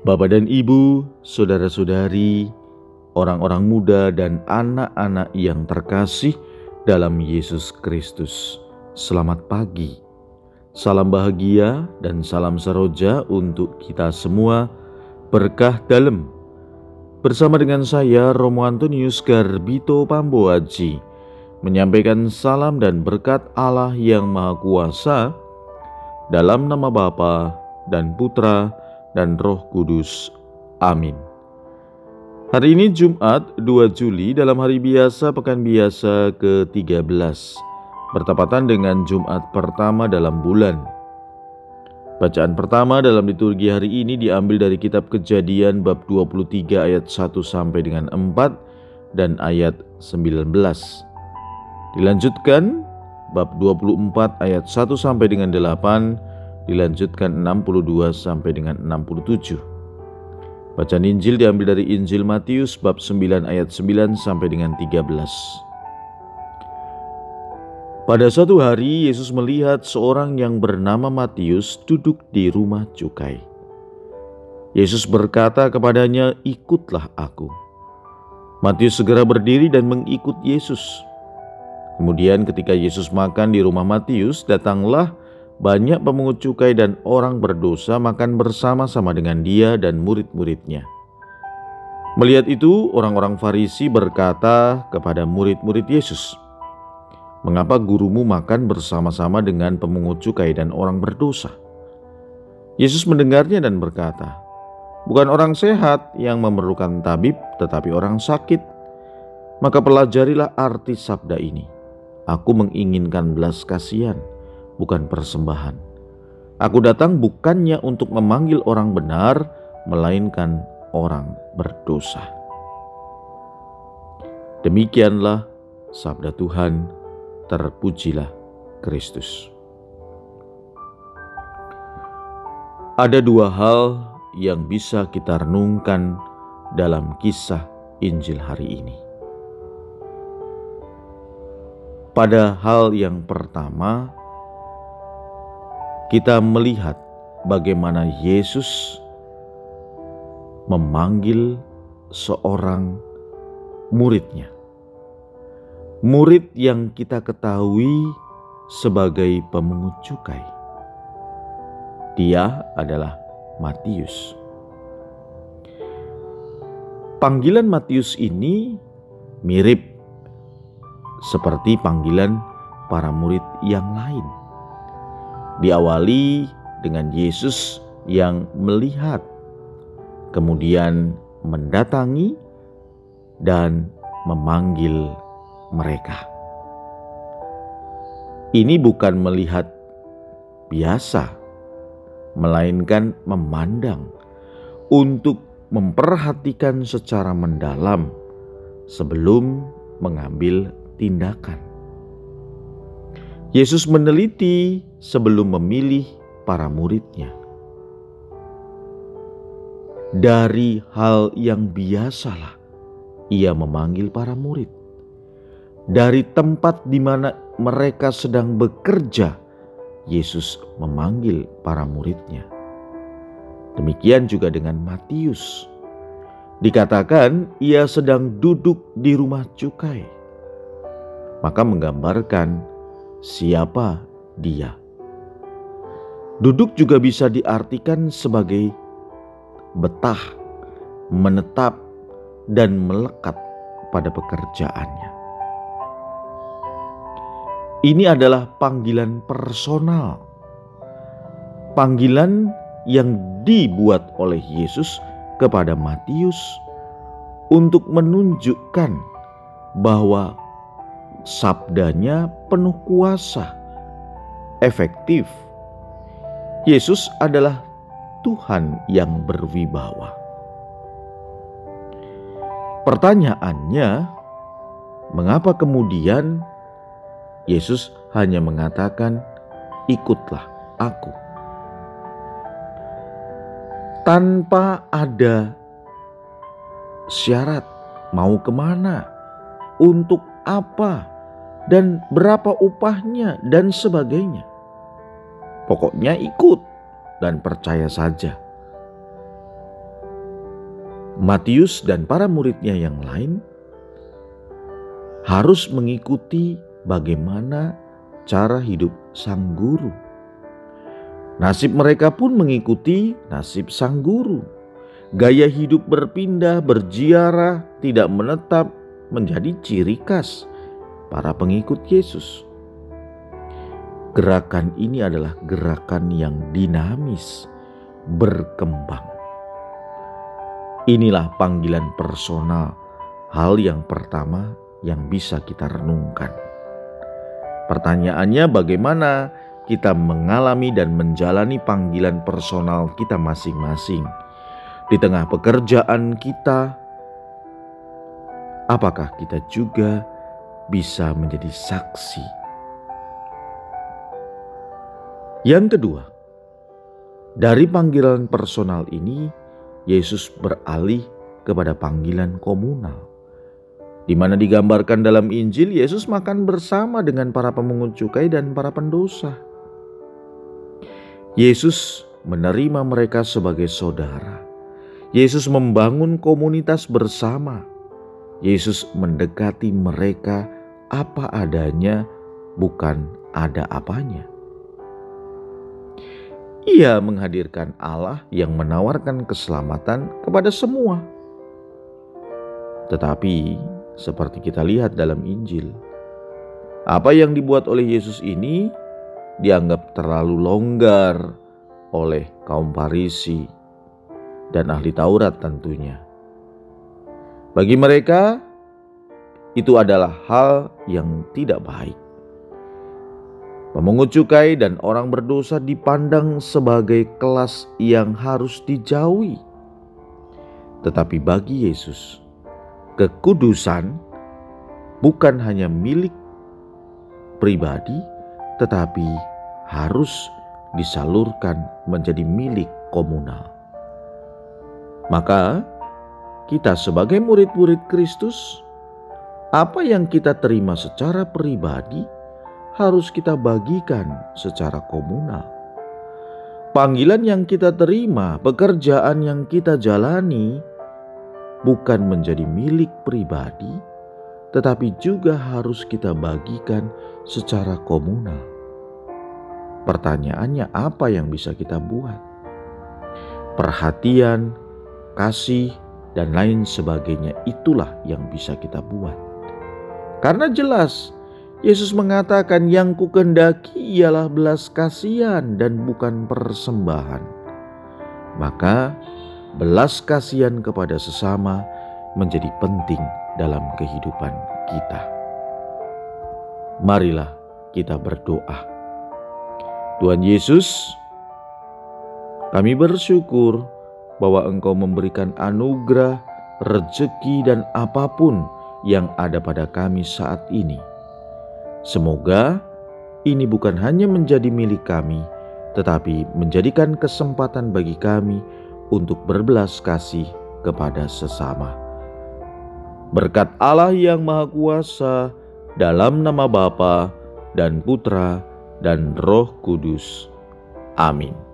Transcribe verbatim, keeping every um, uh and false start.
Bapak dan Ibu, saudara-saudari, orang-orang muda dan anak-anak yang terkasih dalam Yesus Kristus, selamat pagi. Salam bahagia dan salam seroja untuk kita semua. Berkah dalam. Bersama dengan saya Romo Antonius Garbito Pamboaji menyampaikan salam dan berkat Allah yang Maha Kuasa dalam nama Bapa dan Putra dan Roh Kudus. Amin. Hari ini Jumat dua Juli dalam hari biasa pekan biasa ke tiga belas, bertepatan dengan Jumat pertama dalam bulan. Bacaan pertama dalam liturgi hari ini diambil dari Kitab Kejadian bab dua puluh tiga ayat satu sampai dengan empat dan ayat sembilan belas. Dilanjutkan bab dua puluh empat ayat satu sampai dengan delapan, dilanjutkan enam puluh dua sampai dengan enam puluh tujuh. Bacaan Injil diambil dari Injil Matius bab sembilan ayat sembilan sampai dengan tiga belas. Pada suatu hari Yesus melihat seorang yang bernama Matius duduk di rumah cukai. Yesus berkata kepadanya, "Ikutlah aku." Matius segera berdiri dan mengikut Yesus. Kemudian ketika Yesus makan di rumah Matius, datanglah banyak pemungut cukai dan orang berdosa makan bersama-sama dengan dia dan murid-muridnya. Melihat itu, orang-orang Farisi berkata kepada murid-murid Yesus, "Mengapa gurumu makan bersama-sama dengan pemungut cukai dan orang berdosa?" Yesus mendengarnya dan berkata, "Bukan orang sehat yang memerlukan tabib, tetapi orang sakit. Maka pelajarilah arti sabda ini. Aku menginginkan belas kasihan, bukan persembahan. Aku datang bukannya untuk memanggil orang benar, melainkan orang berdosa." Demikianlah sabda Tuhan. Terpujilah Kristus. Ada dua hal yang bisa kita renungkan dalam kisah Injil hari ini. Pada hal yang pertama, kita melihat bagaimana Yesus memanggil seorang muridnya. Murid yang kita ketahui sebagai pemungut cukai. Dia adalah Matius. Panggilan Matius ini mirip seperti panggilan para murid yang lain. Diawali dengan Yesus yang melihat, kemudian mendatangi dan memanggil mereka. Ini bukan melihat biasa, melainkan memandang untuk memperhatikan secara mendalam sebelum mengambil tindakan. Yesus meneliti sebelum memilih para muridnya. Dari hal yang biasalah ia memanggil para murid. Dari tempat di mana mereka sedang bekerja, Yesus memanggil para muridnya. Demikian juga dengan Matius. Dikatakan ia sedang duduk di rumah cukai. Maka menggambarkan siapa dia. Duduk juga bisa diartikan sebagai betah, menetap, dan melekat pada pekerjaannya. Ini adalah panggilan personal. Panggilan yang dibuat oleh Yesus kepada Matius untuk menunjukkan bahwa sabdanya penuh kuasa, efektif. Yesus adalah Tuhan yang berwibawa. Pertanyaannya, mengapa kemudian Yesus hanya mengatakan, "Ikutlah aku," tanpa ada syarat mau kemana, untuk apa, dan berapa upahnya, dan sebagainya. Pokoknya ikut dan percaya saja. Matius dan para muridnya yang lain harus mengikuti bagaimana cara hidup sang guru. Nasib mereka pun mengikuti nasib sang guru. Gaya hidup berpindah, berziarah, tidak menetap menjadi ciri khas para pengikut Yesus. Gerakan ini adalah gerakan yang dinamis, berkembang. Inilah panggilan personal, hal yang pertama yang bisa kita renungkan. Pertanyaannya, bagaimana kita mengalami dan menjalani panggilan personal kita masing-masing? Di tengah pekerjaan kita, apakah kita juga bisa menjadi saksi? Yang kedua, dari panggilan personal ini, Yesus beralih kepada panggilan komunal. Di mana digambarkan dalam Injil, Yesus makan bersama dengan para pemungut cukai dan para pendosa. Yesus menerima mereka sebagai saudara. Yesus membangun komunitas bersama. Yesus mendekati mereka apa adanya, bukan ada apanya. Ia menghadirkan Allah yang menawarkan keselamatan kepada semua. Tetapi seperti kita lihat dalam Injil, apa yang dibuat oleh Yesus ini dianggap terlalu longgar oleh kaum Farisi dan ahli Taurat tentunya. Bagi mereka itu adalah hal yang tidak baik. Pemungut cukai dan orang berdosa dipandang sebagai kelas yang harus dijauhi. Tetapi bagi Yesus, kekudusan bukan hanya milik pribadi, tetapi harus disalurkan menjadi milik komunal. Maka kita sebagai murid-murid Kristus, apa yang kita terima secara pribadi harus kita bagikan secara komunal. Panggilan yang kita terima, pekerjaan yang kita jalani bukan menjadi milik pribadi, tetapi juga harus kita bagikan secara komunal. Pertanyaannya, apa yang bisa kita buat? Perhatian, kasih, dan lain sebagainya, itulah yang bisa kita buat. Karena jelas Yesus mengatakan, yang kukendaki ialah belas kasihan dan bukan persembahan. Maka belas kasihan kepada sesama menjadi penting dalam kehidupan kita. Marilah kita berdoa. Tuhan Yesus, kami bersyukur bahwa Engkau memberikan anugerah, rejeki, dan apapun yang ada pada kami saat ini. Semoga ini bukan hanya menjadi milik kami, tetapi menjadikan kesempatan bagi kami untuk berbelas kasih kepada sesama. Berkat Allah yang Maha Kuasa, dalam nama Bapa dan Putra dan Roh Kudus. Amin.